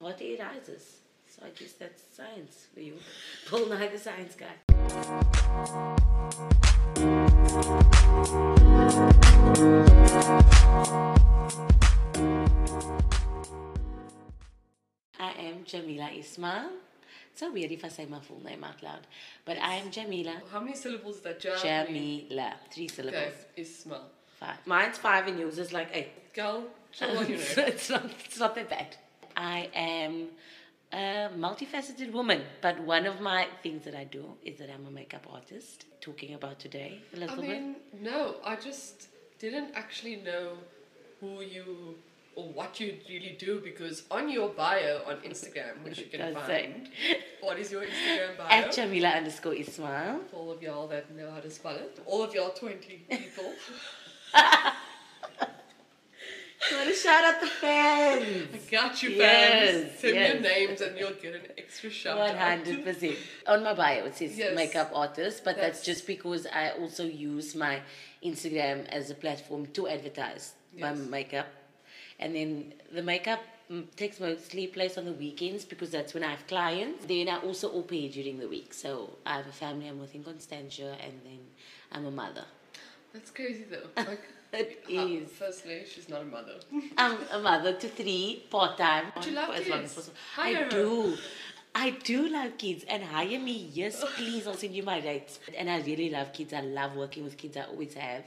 what it rises. So I guess that's science for you. Paul Nye, the science guy. I am Jamila Ismail. It's so weird if I say my full name out loud. But I am Jamila. How many syllables is that? Jamila. 3 syllables. Okay, Ismail. 5. Mine's 5 and yours is like 8. Girl, show what you know. It's not that bad. I am a multifaceted woman, but one of my things that I do is that I'm a makeup artist. Talking about today a little bit. I mean, no, I just didn't actually know who you or what you really do, because on your bio on Instagram, which you can find, what is your Instagram bio? @Jamila_Ismail. For all of y'all that know how to spell it, all of y'all 20 people. You want to shout out the fans? I got you, fans. Yes, send your names and you'll get an extra shout 100%. Out. 100%. On my bio it says makeup artist, but that's just because I also use my Instagram as a platform to advertise my makeup. And then the makeup takes mostly place on the weekends because that's when I have clients. Then I also au pair during the week. So I have a family, I'm with in Constantia, and then I'm a mother. That's crazy though. Like, it is. Firstly, she's not a mother. I'm a mother to 3 part-time. Do you love kids? As long as possible. I do. I do love kids, and hire me. Yes, please. I'll send you my rates. And I really love kids. I love working with kids. I always have.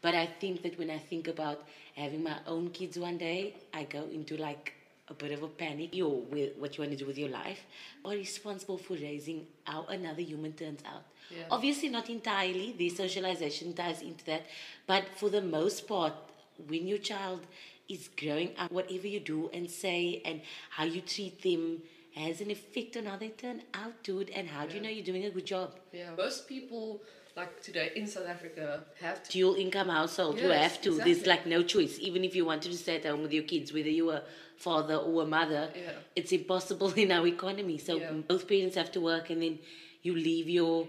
But I think that when I think about having my own kids one day, I go into like a bit of a panic. What you want to do with your life. Are responsible for raising how another human turns out. Yeah. Obviously not entirely, the socialization ties into that, but for the most part, when your child is growing up, whatever you do and say and how you treat them has an effect on how they turn out, dude, and how do you know you're doing a good job? Yeah. Most people, like today in South Africa, have to. Dual income household, you have to. Exactly. There's like no choice. Even if you wanted to stay at home with your kids, whether you were a father or a mother, it's impossible in our economy. So both parents have to work, and then you leave your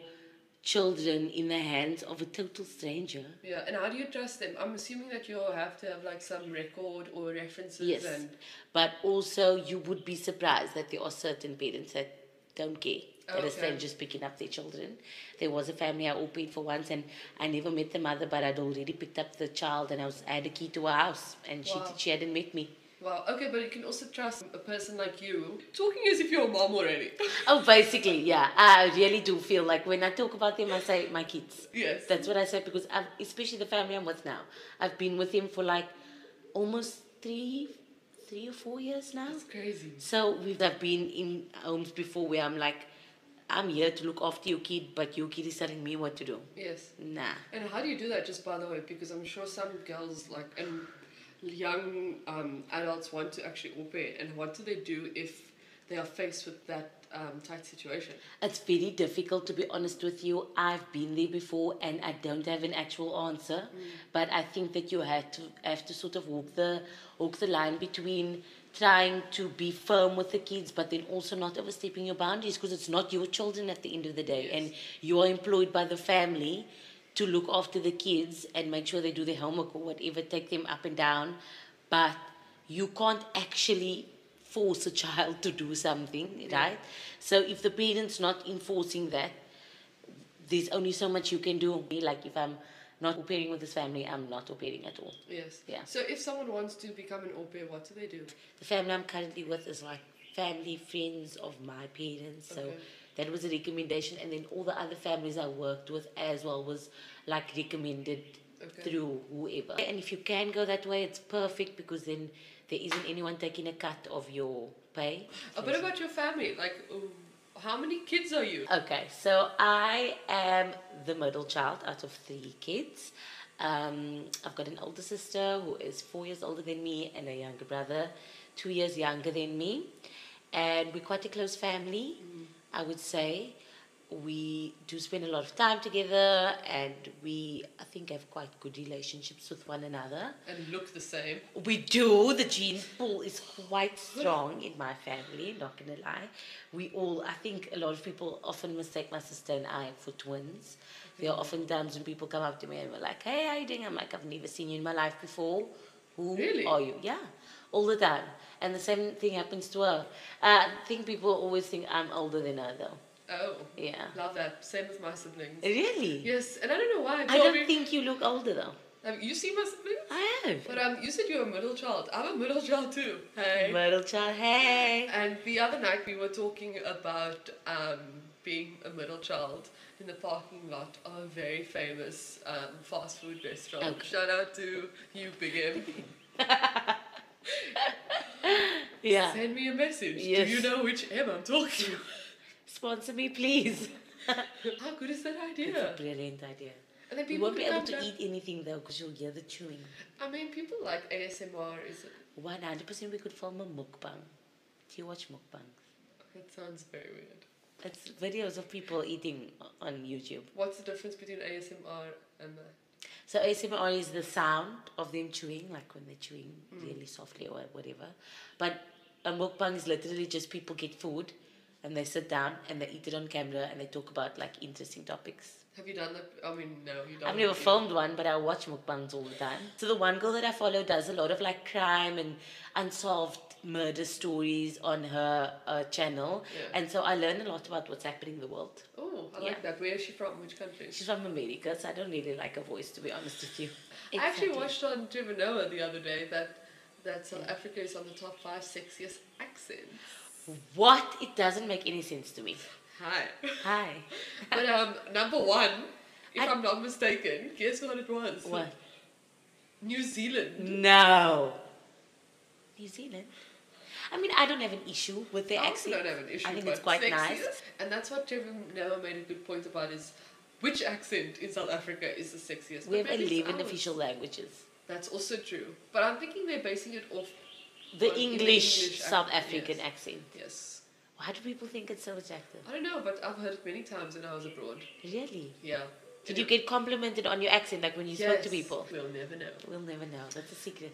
children in the hands of a total stranger. Yeah, and how do you trust them? I'm assuming that you'll have to have like some record or references. Yes, and but also you would be surprised that there are certain parents that don't care. That are strangers picking up their children. There was a family I au paired for once, and I never met the mother, but I'd already picked up the child, and I had a key to her house, and she hadn't met me. Wow, okay, but you can also trust a person like you talking as if you're a mom already. Oh, basically, yeah. I really do feel like when I talk about them, I say my kids. Yes. That's what I say, because I've, especially the family I'm with now, I've been with them for like almost three or four years now. That's crazy. So I've been in homes before where I'm like, I'm here to look after your kid, but your kid is telling me what to do. Yes. Nah. And how do you do that, just by the way? Because I'm sure some girls like... young adults want to actually au pair, and what do they do if they are faced with that tight situation? It's very difficult, to be honest with you. I've been there before, and I don't have an actual answer, but I think that you have to sort of walk the line between trying to be firm with the kids, but then also not overstepping your boundaries, because it's not your children at the end of the day, and you are employed by the family to look after the kids and make sure they do their homework or whatever, take them up and down. But you can't actually force a child to do something, right? So if the parent's not enforcing that, there's only so much you can do. Like if I'm not au pairing with this family, I'm not au pairing at all. Yes. Yeah. So if someone wants to become an au pair, what do they do? The family I'm currently with is like family, friends of my parents. So. That was a recommendation, and then all the other families I worked with as well was like recommended through whoever. And if you can go that way, it's perfect, because then there isn't anyone taking a cut of your pay. A bit about your family, like how many kids are you? Okay, so I am the middle child out of 3 kids. I've got an older sister who is 4 years older than me, and a younger brother 2 years younger than me. And we're quite a close family. I would say we do spend a lot of time together, and we, I think, have quite good relationships with one another. And look the same. We do. The gene pool is quite strong in my family, not going to lie. We all, I think a lot of people often mistake my sister and I for twins. There are often times when people come up to me and we're like, hey, how are you doing? I'm like, I've never seen you in my life before. Who are you? Yeah. all the time. And the same thing happens to her. I think people always think I'm older than her, though. Oh. Yeah. Love that. Same with my siblings. Really? Yes. And I don't know why. I don't think you look older, though. Have you seen my siblings? I have. But you said you're a middle child. I'm a middle child too. Hey. Middle child, hey. And the other night we were talking about being a middle child in the parking lot of a very famous fast food restaurant. Okay. Shout out to you, Big M. Yeah. Send me a message. Yes. Do you know which M I'm talking about? Sponsor me, please. How good is that idea? It's a brilliant idea. And then you won't be able to eat anything though, because you'll hear the chewing. I mean, people like ASMR, is it? 100% we could film a mukbang. Do you watch mukbangs? That sounds very weird. It's videos of people eating on YouTube. What's the difference between ASMR and that? So ASMR is the sound of them chewing, like when they're chewing really softly or whatever. But a mukbang is literally just people get food and they sit down and they eat it on camera and they talk about like interesting topics. Have you done that? I mean, no, you don't. I've never filmed one, but I watch mukbangs all the time. So the one girl that I follow does a lot of like crime and unsolved murder stories on her channel. Yeah. And so I learn a lot about what's happening in the world. Oh, I like that. Where is she from? Which country? She's from America, so I don't really like her voice, to be honest with you. Exactly. I actually watched on Trevor Noah the other day that South Africa is on the top 5 sexiest accents. What? It doesn't make any sense to me. Hi. But number one, if I'm not mistaken, guess what it was? What? New Zealand. No. New Zealand? I mean, I don't have an issue with their accent. I also don't have an issue. I think it's quite nice. And that's what Trevor Noah made a good point about, is which accent in South Africa is the sexiest. We have 11 official languages. That's also true. But I'm thinking they're basing it off the English South African accent. Yes. Why do people think it's so attractive? I don't know, but I've heard it many times when I was abroad. Really? Yeah. Did you get complimented on your accent, like when you spoke to people? We'll never know. We'll never know. That's a secret.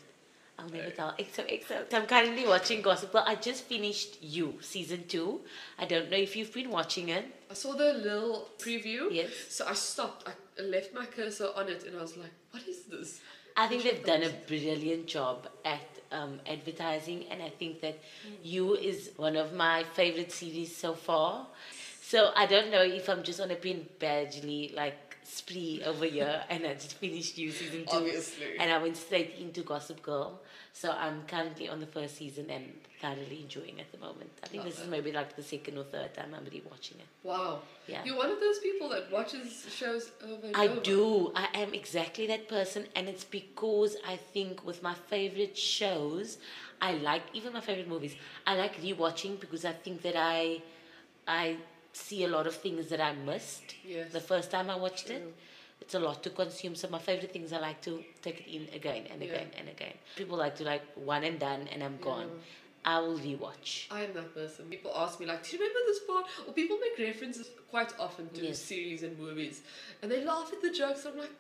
I'll never tell. XOXO. So I'm currently watching Gossip Girl. I just finished You, Season 2. I don't know if you've been watching it. I saw the little preview. Yes. So I stopped. I left my cursor on it and I was like, what is this? I think they've done a brilliant job at advertising, and I think that You is one of my favorite series so far. So I don't know if I'm just on a pin badgely like spree over here, and I just finished You Season 2. Obviously. And I went straight into Gossip Girl. So I'm currently on the first season and thoroughly enjoying it at the moment. I think this is maybe like the second or third time I'm really watching it. Wow. Yeah. You're one of those people that watches shows over and over. I do. I am exactly that person, and it's because I think with my favorite shows, I like, even my favorite movies, I like rewatching because I think that I see a lot of things that I missed the first time I watched it. It's a lot to consume, so my favorite things I like to take it in again and again and again. People like to one and done, and I'm gone. I will rewatch. I am that person. People ask me do you remember this part? Or people make references quite often to series and movies, and they laugh at the jokes. I'm like,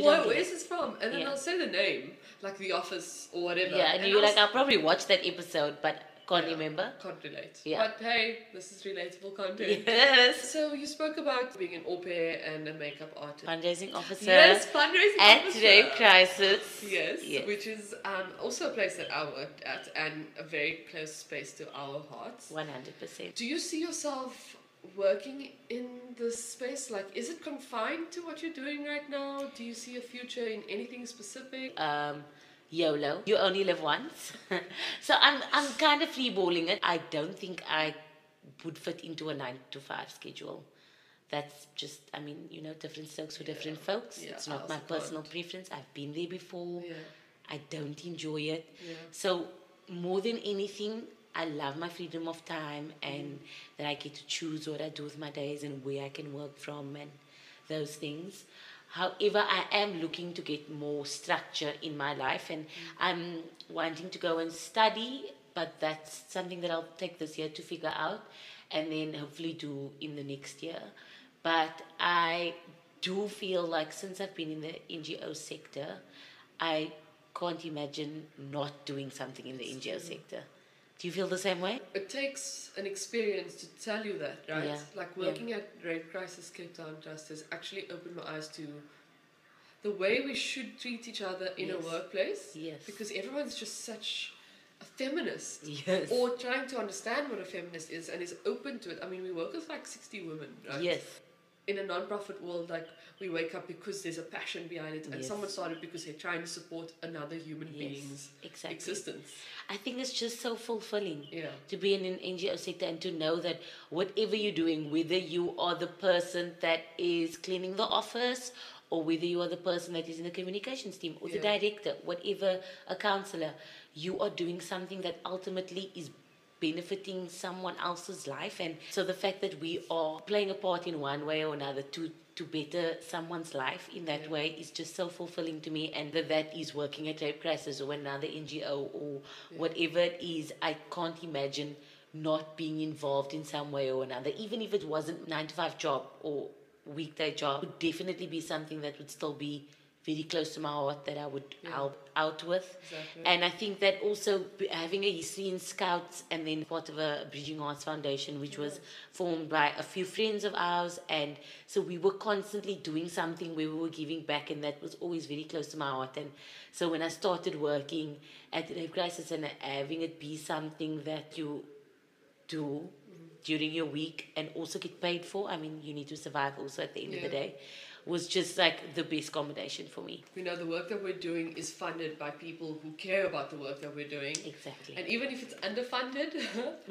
where is this from? And then they'll say the name, like The Office or whatever. Yeah, and you're like, I'll probably watch that episode, but can't remember. Can't relate. Yeah. But hey, this is relatable content. Yes. So you spoke about being an au pair and a makeup artist. Fundraising officer. Yes, fundraising officer. At Rape Crisis. Yes, which is also a place that I worked at, and a very close space to our hearts. 100%. Do you see yourself working in this space? Is it confined to what you're doing right now? Do you see a future in anything specific? YOLO. You only live once. So I'm kind of freeballing it. I don't think I would fit into a 9-to-5 schedule. That's just, different strokes for different folks. Yeah, it's not my personal preference. I've been there before. Yeah. I don't enjoy it. Yeah. So more than anything, I love my freedom of time and that I get to choose what I do with my days and where I can work from and those things. However, I am looking to get more structure in my life, and I'm wanting to go and study, but that's something that I'll take this year to figure out and then hopefully do in the next year. But I do feel like since I've been in the NGO sector, I can't imagine not doing something in the NGO sector. Do you feel the same way? It takes an experience to tell you that, right? Yeah. Working at Rape Crisis Cape Town Trust has actually opened my eyes to the way we should treat each other in a workplace. Yes. Because everyone's just such a feminist. Yes. Or trying to understand what a feminist is and is open to it. I mean, we work with like 60 women, right? Yes. In a non-profit world, like, we wake up because there's a passion behind it, and someone started because they're trying to support another human being's existence. I think it's just so fulfilling to be in an NGO sector and to know that whatever you're doing, whether you are the person that is cleaning the office, or whether you are the person that is in the communications team, or the director, whatever, a counselor, you are doing something that ultimately is benefiting someone else's life. And so the fact that we are playing a part in one way or another to better someone's life in that way is just so fulfilling to me. And that is working at Rape Crisis or another NGO or whatever it is. I can't imagine not being involved in some way or another, even if it wasn't a 9-to-5 job or weekday job. It would definitely be something that would still be very close to my heart that I would help out with. Exactly. And I think that also having a history in Scouts and then part of a Bridging Arts Foundation, which was formed by a few friends of ours, and so we were constantly doing something where we were giving back, and that was always very close to my heart. And so when I started working at the Rape Crisis and having it be something that you do during your week and also get paid for, I mean, you need to survive also at the end of the day, was just like the best combination for me. You know, the work that we're doing is funded by people who care about the work that we're doing. Exactly. And even if it's underfunded.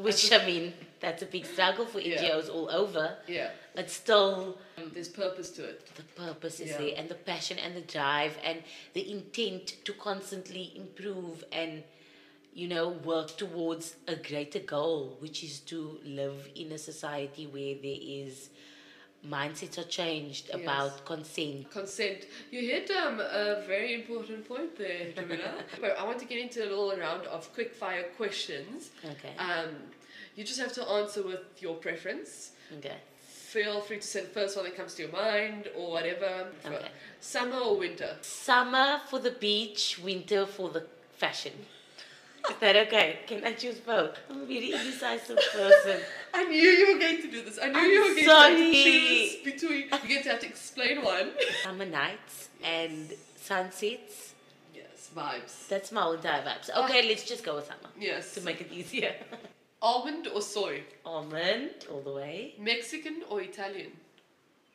Which, I mean, that's a big struggle for NGOs all over. Yeah. But still, there's purpose to it. The purpose is there, and the passion and the drive and the intent to constantly improve and, you know, work towards a greater goal, which is to live in a society where there is mindsets are changed about consent. Consent. You hit a very important point there, Jamila. But I want to get into a little round of quick fire questions. Okay. You just have to answer with your preference. Okay. Feel free to say the first one that comes to your mind or whatever. Okay. Summer or winter? Summer for the beach, winter for the fashion. Is that okay? Can I choose both? I'm a very indecisive person. I knew you were going to do this. I knew you were going to choose between. You're going to have to explain one. Summer nights and sunsets. Yes, vibes. That's my entire vibes. Okay, let's just go with summer. Yes. To make it easier. Almond or soy? Almond, all the way. Mexican or Italian?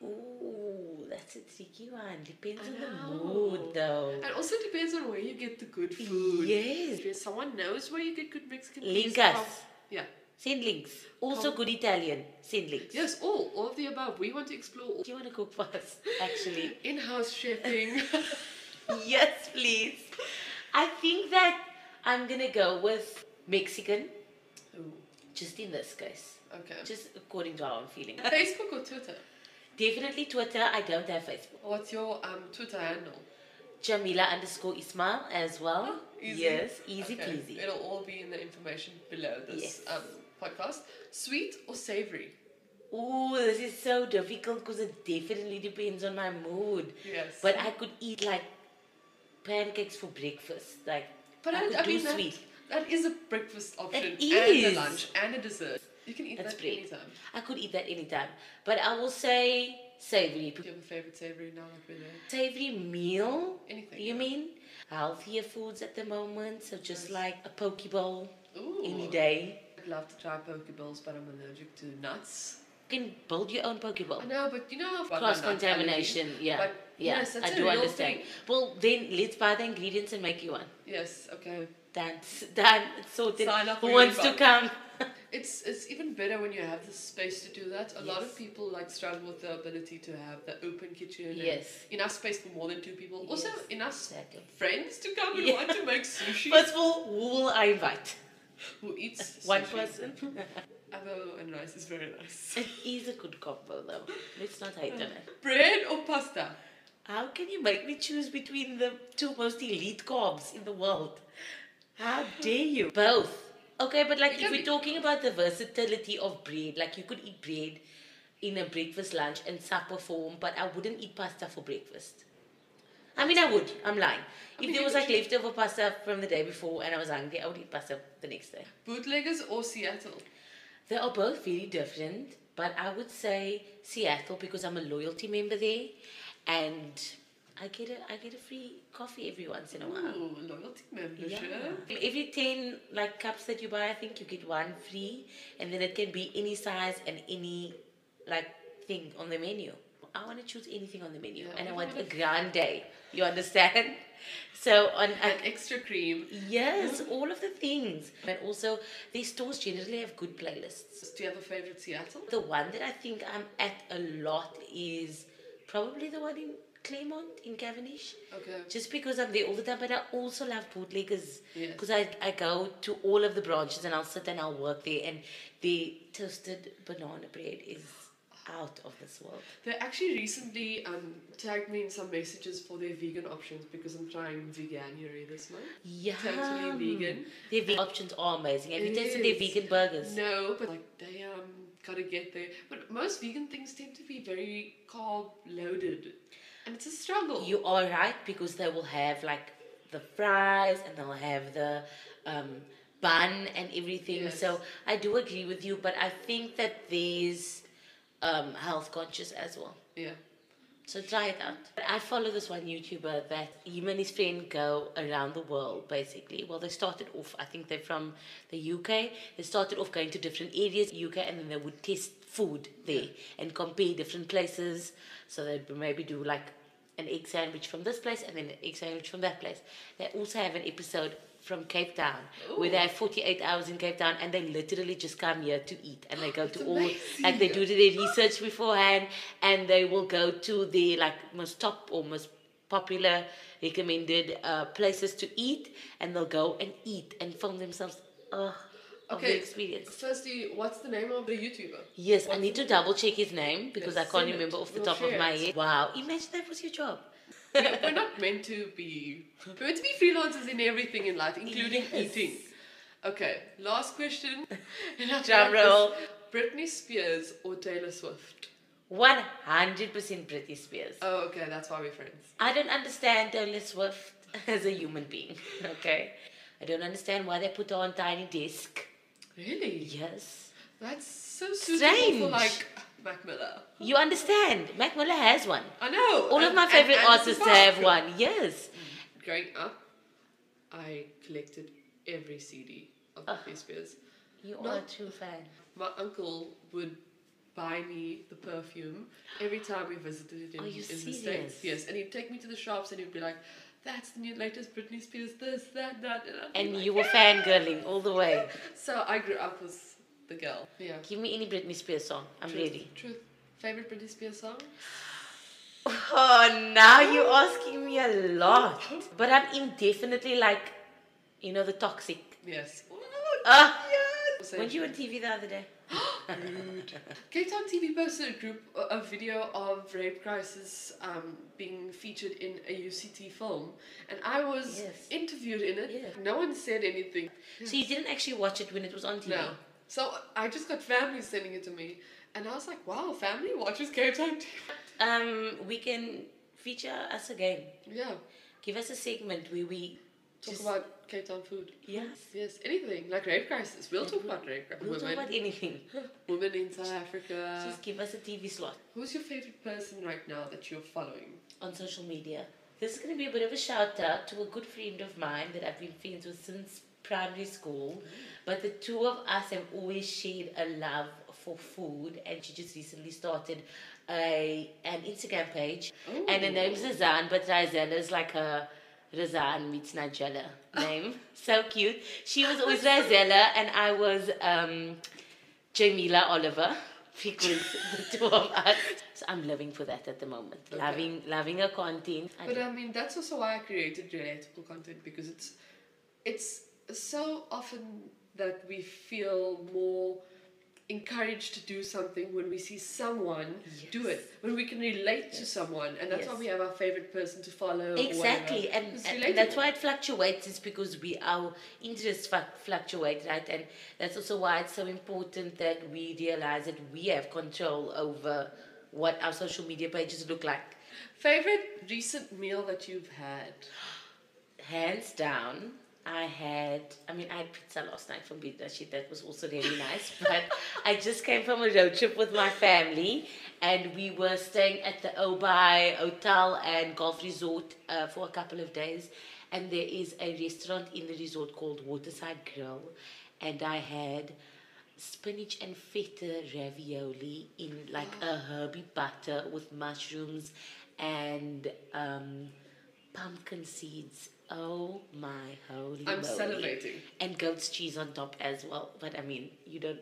Ooh, that's a tricky one. Depends on the mood, though. And also depends on where you get the good food. Yes. If someone knows where you get good Mexican food. Link us. Yeah. Send links. Also good Italian. Send links. Yes, all of the above. We want to explore all. Do you want to cook for us, actually? In-house chefing. Yes, please. I think that I'm going to go with Mexican. Ooh. Just in this case. Okay. Just according to how I'm feeling. Facebook or Twitter? Definitely Twitter. I don't have Facebook. What's your Twitter handle? Jamila_Ismail as well. Oh, easy. Yes, easy peasy. It'll all be in the information below this podcast. Sweet or savory? Oh, this is so difficult because it definitely depends on my mood. Yes. But I could eat like pancakes for breakfast. But I mean, sweet. That is a breakfast option. It is. And a lunch and a dessert. You can eat that anytime. I could eat that anytime. But I will say savory. Do you have a favorite savory now that we're there? Savory meal? Anything. You mean? Healthier foods at the moment. So just like a poke bowl. Ooh. Any day. I'd love to try poke bowls, but I'm allergic to nuts. You can build your own poke bowl. I know, but you know, cross-contamination. Yeah. But yes, that's I do understand. Thing. Well, then let's buy the ingredients and make you one. Yes, okay. Done. It's sorted. Who wants to come? It's even better when you have the space to do that. A lot of people like struggle with the ability to have the open kitchen. And enough space for more than two people. Yes. Also, enough friends to come and want to make sushi. First of all, who will I invite? Who eats sushi? One person. Avocado and rice is very nice. It is a good combo though. Let's not hate on it. Bread or pasta? How can you make me choose between the two most elite carbs in the world? How dare you? Both. Okay, but like if we're talking about the versatility of bread, like you could eat bread in a breakfast, lunch and supper form, but I wouldn't eat pasta for breakfast. I mean, I would. I'm lying. If there was like leftover pasta from the day before and I was hungry, I would eat pasta the next day. Bootleggers or Seattle? They are both very different, but I would say Seattle because I'm a loyalty member there and I get a free coffee every once in a while. Oh, loyalty membership. Yeah. Every 10 like cups that you buy, I think you get one free, and then it can be any size and any like thing on the menu. I want to choose anything on the menu, and I want a grande. You understand? So on an extra cream. Yes, all of the things. And also, these stores generally have good playlists. Do you have a favorite Seattle? The one that I think I'm at a lot is probably the one in Claymont in Cavendish. Okay. Just because I'm there all the time, but I also love Bootleggers because I go to all of the branches and I'll sit and I'll work there, and the toasted banana bread is out of this world. They actually recently tagged me in some messages for their vegan options because I'm trying veganuary this month. Yeah, totally vegan. Their vegan options are amazing. Have you tasted their vegan burgers? No, but like they gotta get there. But most vegan things tend to be very carb loaded, and it's a struggle. You are right, because they will have like the fries and they'll have the bun and everything. Yes. So I do agree with you, but I think that there's health conscious as well. Yeah. So try it out. I follow this one YouTuber that him and his friend go around the world basically. Well, they started off, I think they're from the UK. They started off going to different areas in the UK, and then they would test food there and compare different places. So they'd maybe do like an egg sandwich from this place and then an egg sandwich from that place. They also have an episode from Cape Town, where they have 48 hours in Cape Town, and they literally just come here to eat, and they go to all, like they do their research beforehand, and they will go to the like most top or most popular recommended places to eat, and they'll go and eat and film themselves of the experience. Firstly, what's the name of the YouTuber? Yes, I need to double check his name because I can't remember off the top of my head. Wow, imagine that was your job. We're not meant to be. We're meant to be freelancers in everything in life, including eating. Okay, last question. Drum roll. Britney Spears or Taylor Swift? 100% Britney Spears. Oh, okay, that's why we're friends. I don't understand Taylor Swift as a human being. Okay, I don't understand why they put her on Tiny Desk. Really? Yes. That's so strange. For like Mac Miller. You understand? Mac Miller has one. I know. All of my favorite artists have one. Yes. Growing up, I collected every CD of Britney Spears. You are a true fan. My uncle would buy me the perfume every time we visited him in the States. Yes, and he'd take me to the shops and he'd be like, "That's the new latest Britney Spears, this, that, that." And you were fangirling all the way. So I grew up with the girl. Yeah. Give me any Britney Spears song. I'm ready. Truth. Favorite Britney Spears song? Oh, now you're asking me a lot. But I'm indefinitely like, you know, the toxic. Yes. Yes. Weren't you on TV the other day? Rude. K-Town TV posted a video of Rape Crisis being featured in a UCT film, and I was interviewed in it. Yes. No one said anything. So you didn't actually watch it when it was on TV? No. So I just got family sending it to me, and I was like, wow, family watches Cape Town TV. We can feature us again. Yeah. Give us a segment where we talk about Cape Town food. Yes. Yes, anything. Like Rape Crisis. We'll talk about Rape Crisis. We'll talk about anything. Women in South Africa. Just give us a TV slot. Who's your favorite person right now that you're following on social media? This is going to be a bit of a shout out to a good friend of mine that I've been friends with since primary school, but the two of us have always shared a love for food, and she just recently started an Instagram page. Ooh. And her name's Zazan, but Zazan is like a Razan meets Nigella name. So cute. She was always Razella, and I was Jamila Oliver, because the two of us. So I'm living for that at the moment. Okay. Loving her content. But I mean, that's also why I created relatable content, because it's so often that we feel more encouraged to do something when we see someone do it, when we can relate to someone, and that's why we have our favorite person to follow. Exactly, and that's why it fluctuates, is because our interests fluctuate, right? And that's also why it's so important that we realize that we have control over what our social media pages look like. Favorite recent meal that you've had? Hands down, I had pizza last night from Bredasdorp. That was also really nice. But I just came from a road trip with my family, and we were staying at the Obai Hotel and Golf Resort for a couple of days. And there is a restaurant in the resort called Waterside Grill, and I had spinach and feta ravioli in like a herby butter with mushrooms and pumpkin seeds. Oh my holy moly. I'm salivating. And goat's cheese on top as well. But I mean, you don't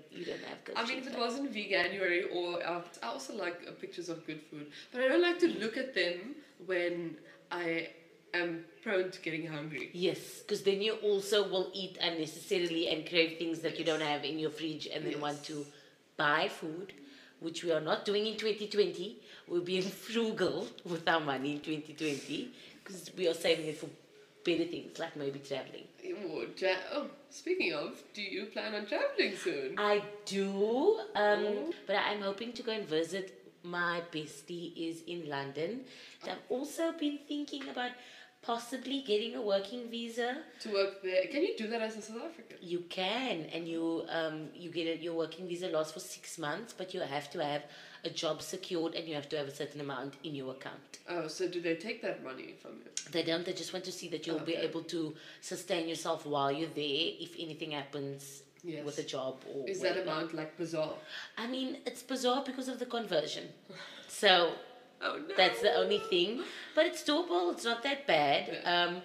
have goat's cheese. I mean, if it wasn't veganuary, or I also like pictures of good food, but I don't like to look at them when I am prone to getting hungry. Yes, because then you also will eat unnecessarily and crave things that you don't have in your fridge, and then want to buy food, which we are not doing in 2020. We're being frugal with our money in 2020 because we are saving it for better things, like maybe traveling. Oh, speaking of, do you plan on traveling soon? I do, but I'm hoping to go and visit my bestie is in London. And I've also been thinking about possibly getting a working visa to work there. Can you do that as a South African? You can, and you get your working visa lasts for 6 months, but you have to have a job secured and you have to have a certain amount in your account. Oh, so do they take that money from you? They don't. They just want to see that you'll be able to sustain yourself while you're there if anything happens with a job or is whatever. That amount like bizarre? I mean, it's bizarre because of the conversion. So oh, no. That's the only thing, but it's doable. It's not that bad.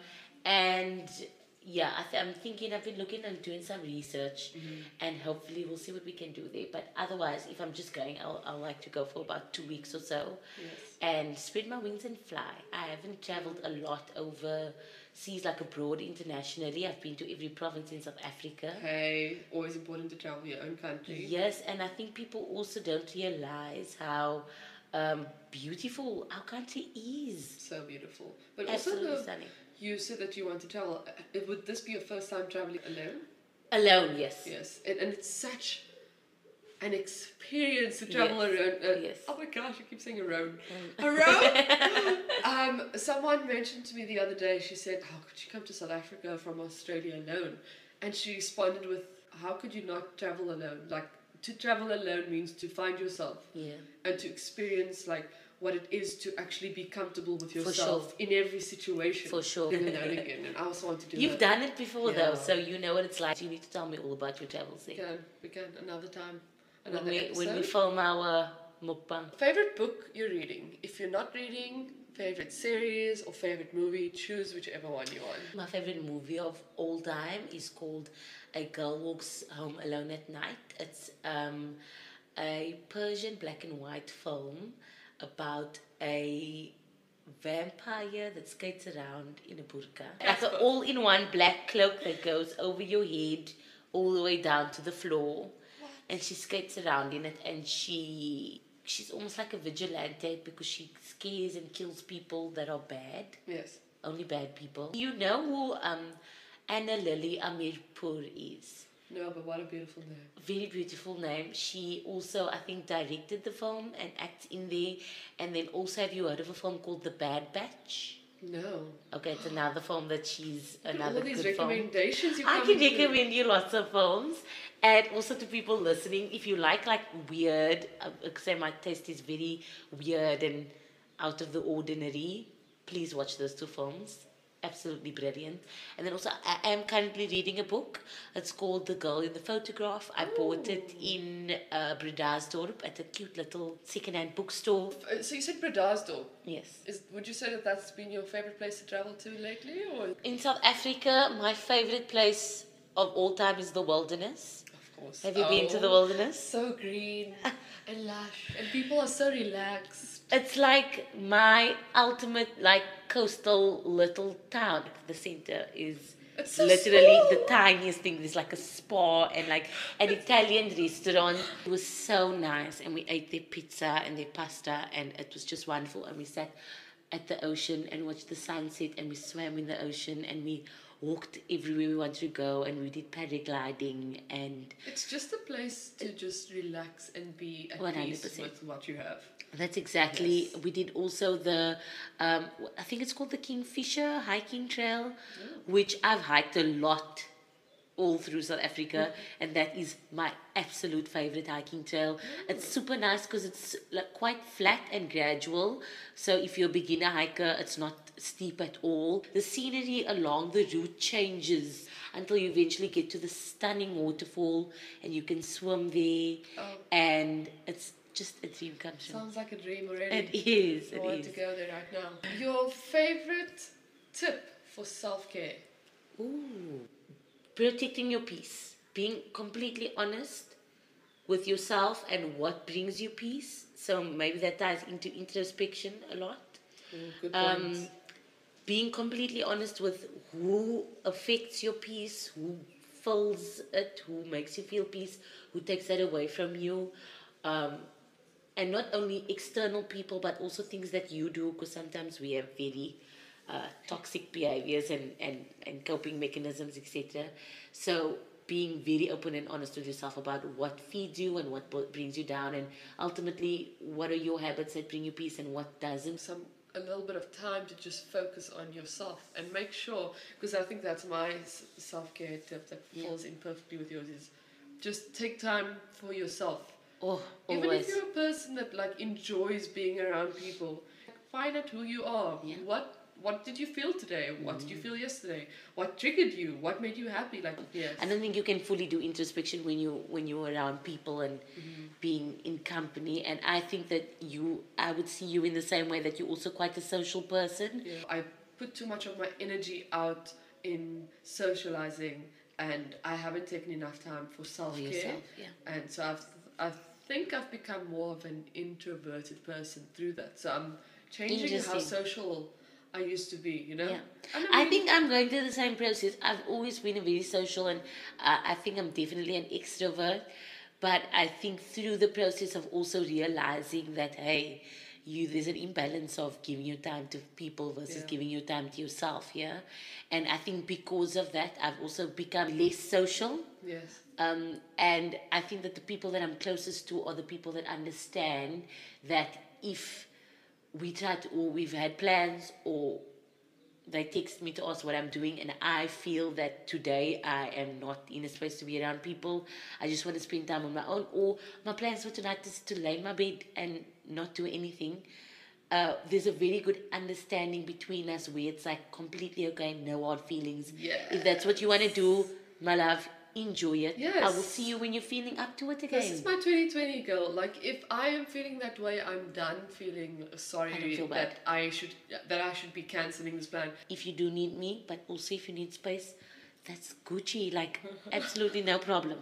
Yeah. I'm thinking. I've been looking and doing some research, and hopefully we'll see what we can do there. But otherwise, if I'm just going, I'll like to go for about 2 weeks or so, and spread my wings and fly. I haven't traveled a lot overseas, like abroad, internationally. I've been to every province in South Africa. Hey, always important to travel your own country. Yes, and I think people also don't realize how beautiful our country is. So beautiful, but absolutely also stunning. You said that you want to travel. Would this be your first time traveling alone? Alone, yes. Yes, and it's such an experience to travel alone. Oh my gosh, I keep saying alone. Someone mentioned to me the other day. She said, "How could you come to South Africa from Australia alone?" And she responded with, "How could you not travel alone?" To travel alone means to find yourself and to experience what it is to actually be comfortable with yourself in every situation. For sure. And again, and I also want to do You've done it before though, so you know what it's like. You need to tell me all about your travels there. We can. Another time. Another episode. When we film our mukbang. Favorite book you're reading? If you're not reading, favorite series or favorite movie, choose whichever one you want. My favorite movie of all time is called A Girl Walks Home Alone at Night. It's a Persian black and white film about a vampire that skates around in a burqa. Like an all-in-one black cloak that goes over your head all the way down to the floor. What? And she skates around in it, and she's almost like a vigilante because she scares and kills people that are bad. Yes. Only bad people. You know who Anna Lily Amirpour is? No, but what a beautiful name. Very beautiful name. She also, I think, directed the film and acts in there. And then also, have you heard of a film called The Bad Batch? No. Okay, it's another film that she's another good film. All these recommendations you come I can recommend you lots of films. And also to people listening, if you like weird, say my taste is very weird and out of the ordinary, please watch those two films. Absolutely brilliant. And then also, I am currently reading a book. It's called The Girl in the Photograph. I bought it in Bredasdorp at a cute little second-hand bookstore. So you said Bredasdorp? Yes. Would you say that that's been your favorite place to travel to lately? Or? In South Africa, my favorite place of all time is the wilderness. Of course. Have you been to the wilderness? So green and lush. And people are so relaxed. It's like my ultimate, coastal little town. The center is so literally small. The tiniest thing. There's a spa and an Italian restaurant. It was so nice, and we ate their pizza and their pasta, and it was just wonderful. And we sat at the ocean and watched the sunset, and we swam in the ocean, and we walked everywhere we wanted to go, and we did paragliding, and it's just a place to just relax and be at 100%. Peace with what you have. That's exactly. Yes. We did also the, I think it's called the Kingfisher hiking trail, which I've hiked a lot all through South Africa, and that is my absolute favorite hiking trail. It's super nice because it's like quite flat and gradual, so if you're a beginner hiker, it's not steep at all. The scenery along the route changes until you eventually get to the stunning waterfall, and you can swim there, and it's just a dream come true. Sounds like a dream already. It is. I want to go there right now. Your favorite tip for self-care? Ooh. Protecting your peace, being completely honest with yourself and what brings you peace. So maybe that ties into introspection a lot. Good point. Being completely honest with who affects your peace, who fills it, who makes you feel peace, who takes that away from you. And not only external people, but also things that you do, because sometimes we have very... toxic behaviors and coping mechanisms, etc. So being very open and honest with yourself about what feeds you and what brings you down, and ultimately what are your habits that bring you peace and what doesn't. A little bit of time to just focus on yourself and make sure, because I think that's my self-care tip that falls in perfectly with yours, is just take time for yourself. Even if you're a person that like enjoys being around people, find out who you are. What did you feel today? What did you feel yesterday? What triggered you? What made you happy? Like, I don't think you can fully do introspection when you're around people and being in company. And I think that I would see you in the same way, that you're also quite a social person. Yeah. I put too much of my energy out in socializing, and I haven't taken enough time for self-care. And so I think I've become more of an introverted person through that. So I'm changing how social I used to be, I think I'm going through the same process. I've always been very social, and I think I'm definitely an extrovert, but I think through the process of also realizing that, hey, there's an imbalance of giving your time to people versus giving your time to yourself, and I think because of that, I've also become less social. And I think that the people that I'm closest to are the people that understand that if we've had plans, or they text me to ask what I'm doing, and I feel that today I am not in a space to be around people, I just want to spend time on my own, or my plans for tonight is to lay in my bed and not do anything. There's a very good understanding between us where it's like completely okay, no hard feelings. If that's what you want to do, my love, enjoy it. I will see you when you're feeling up to it again. This is my 2020 girl. Like, if I am feeling that way, I'm done feeling sorry that I should be cancelling this plan. If you do need me, but also if you need space, that's Gucci. Like, absolutely no problem.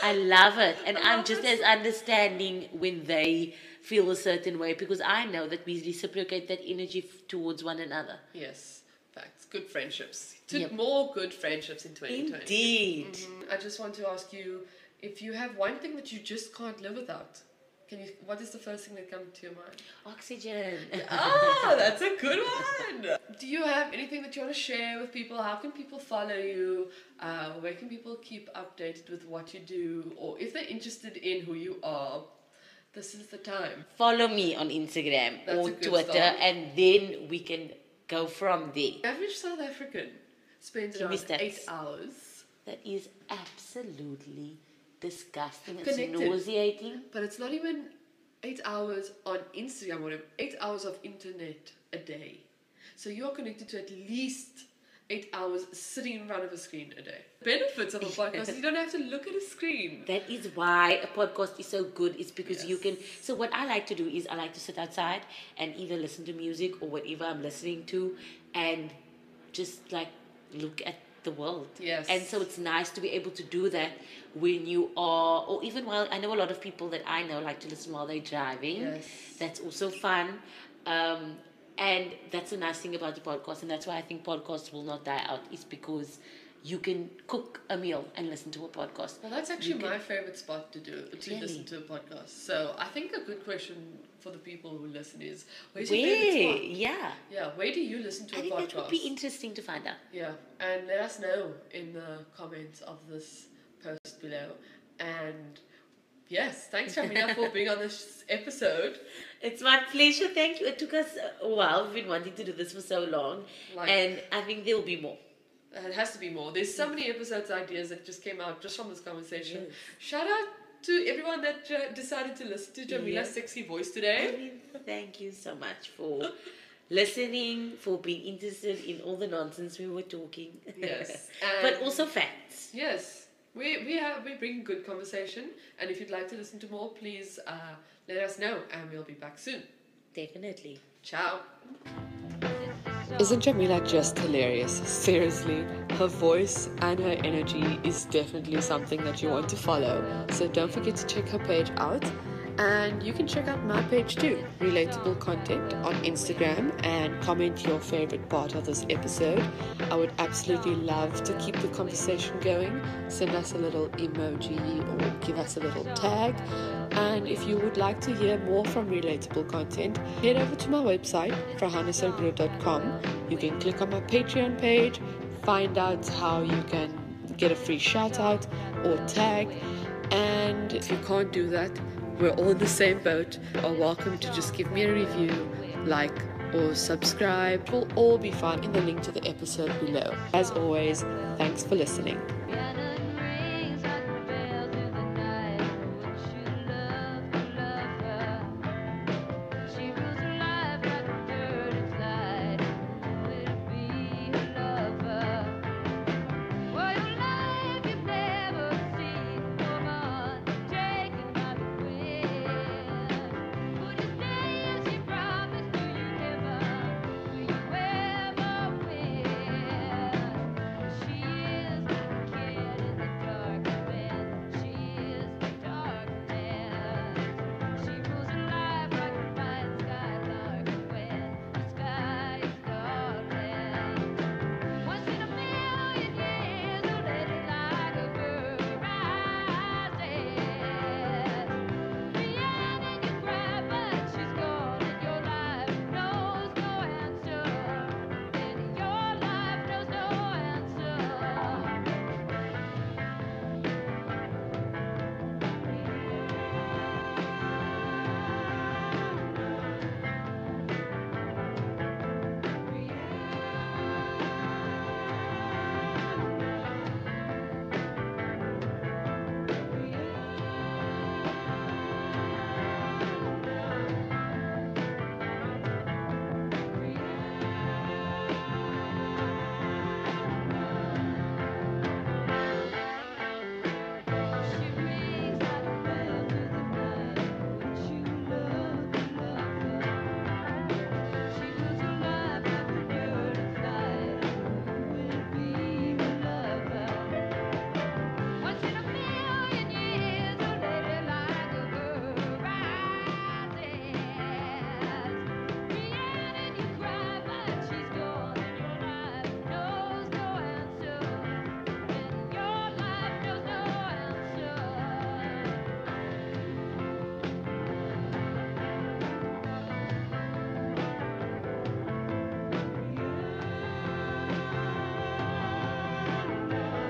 I love it, and I'm just as understanding when they feel a certain way, because I know that we reciprocate that energy towards one another. Facts. Good friendships. More good friendships in 2020. Indeed. I just want to ask you, if you have one thing that you just can't live without, what is the first thing that comes to your mind? Oxygen. That's a good one. Do you have anything that you want to share with people? How can people follow you? Where can people keep updated with what you do? Or if they're interested in who you are, this is the time. Follow me on Instagram or Twitter, and then we can go from there. Average South African spends around 8 hours. That is absolutely disgusting. It's nauseating. But it's not even 8 hours on Instagram, whatever. 8 hours of internet a day. So you're connected to at least 8 hours sitting in front of a screen a day. Benefits of a podcast is you don't have to look at a screen. That is why a podcast is so good. It's because you can... So what I like to do is I like to sit outside and either listen to music or whatever I'm listening to and just like look at the world. And so it's nice to be able to do that when you are... Or even while... I know a lot of people that I know like to listen while they're driving. That's also fun. And that's a nice thing about the podcast, and that's why I think podcasts will not die out, is because you can cook a meal and listen to a podcast. Well, that's actually my favorite spot to listen to a podcast. So I think a good question for the people who listen is, where's your favorite spot? Yeah, where do you listen to a podcast? I think that would be interesting to find out. Yeah, and let us know in the comments of this post below. And yes, thanks Jamila for being on this episode. It's my pleasure, thank you. It took us a while. We've been wanting to do this for so long. And I think there will be more. It has to be more. There's so many episodes, ideas that just came out just from this conversation. Yes. Shout out to everyone that decided to listen to Jamila's sexy voice today. I mean, thank you so much for listening, for being interested in all the nonsense we were talking. Yes, but also facts. Yes, we bring good conversation, and if you'd like to listen to more, please let us know, and we'll be back soon. Definitely. Ciao. Isn't Jamila just hilarious? Seriously, her voice and her energy is definitely something that you want to follow. So don't forget to check her page out. And you can check out my page too, Relatable Content, on Instagram, and comment your favorite part of this episode. I would absolutely love to keep the conversation going. Send us a little emoji or give us a little tag. And if you would like to hear more from Relatable Content, head over to my website, Frahanasagro.com. You can click on my Patreon page, find out how you can get a free shout out or tag. And if you can't do that, we're all in the same boat. Are welcome to just give me a review, like, or subscribe. We'll all be fine in the link to the episode below. As always, thanks for listening.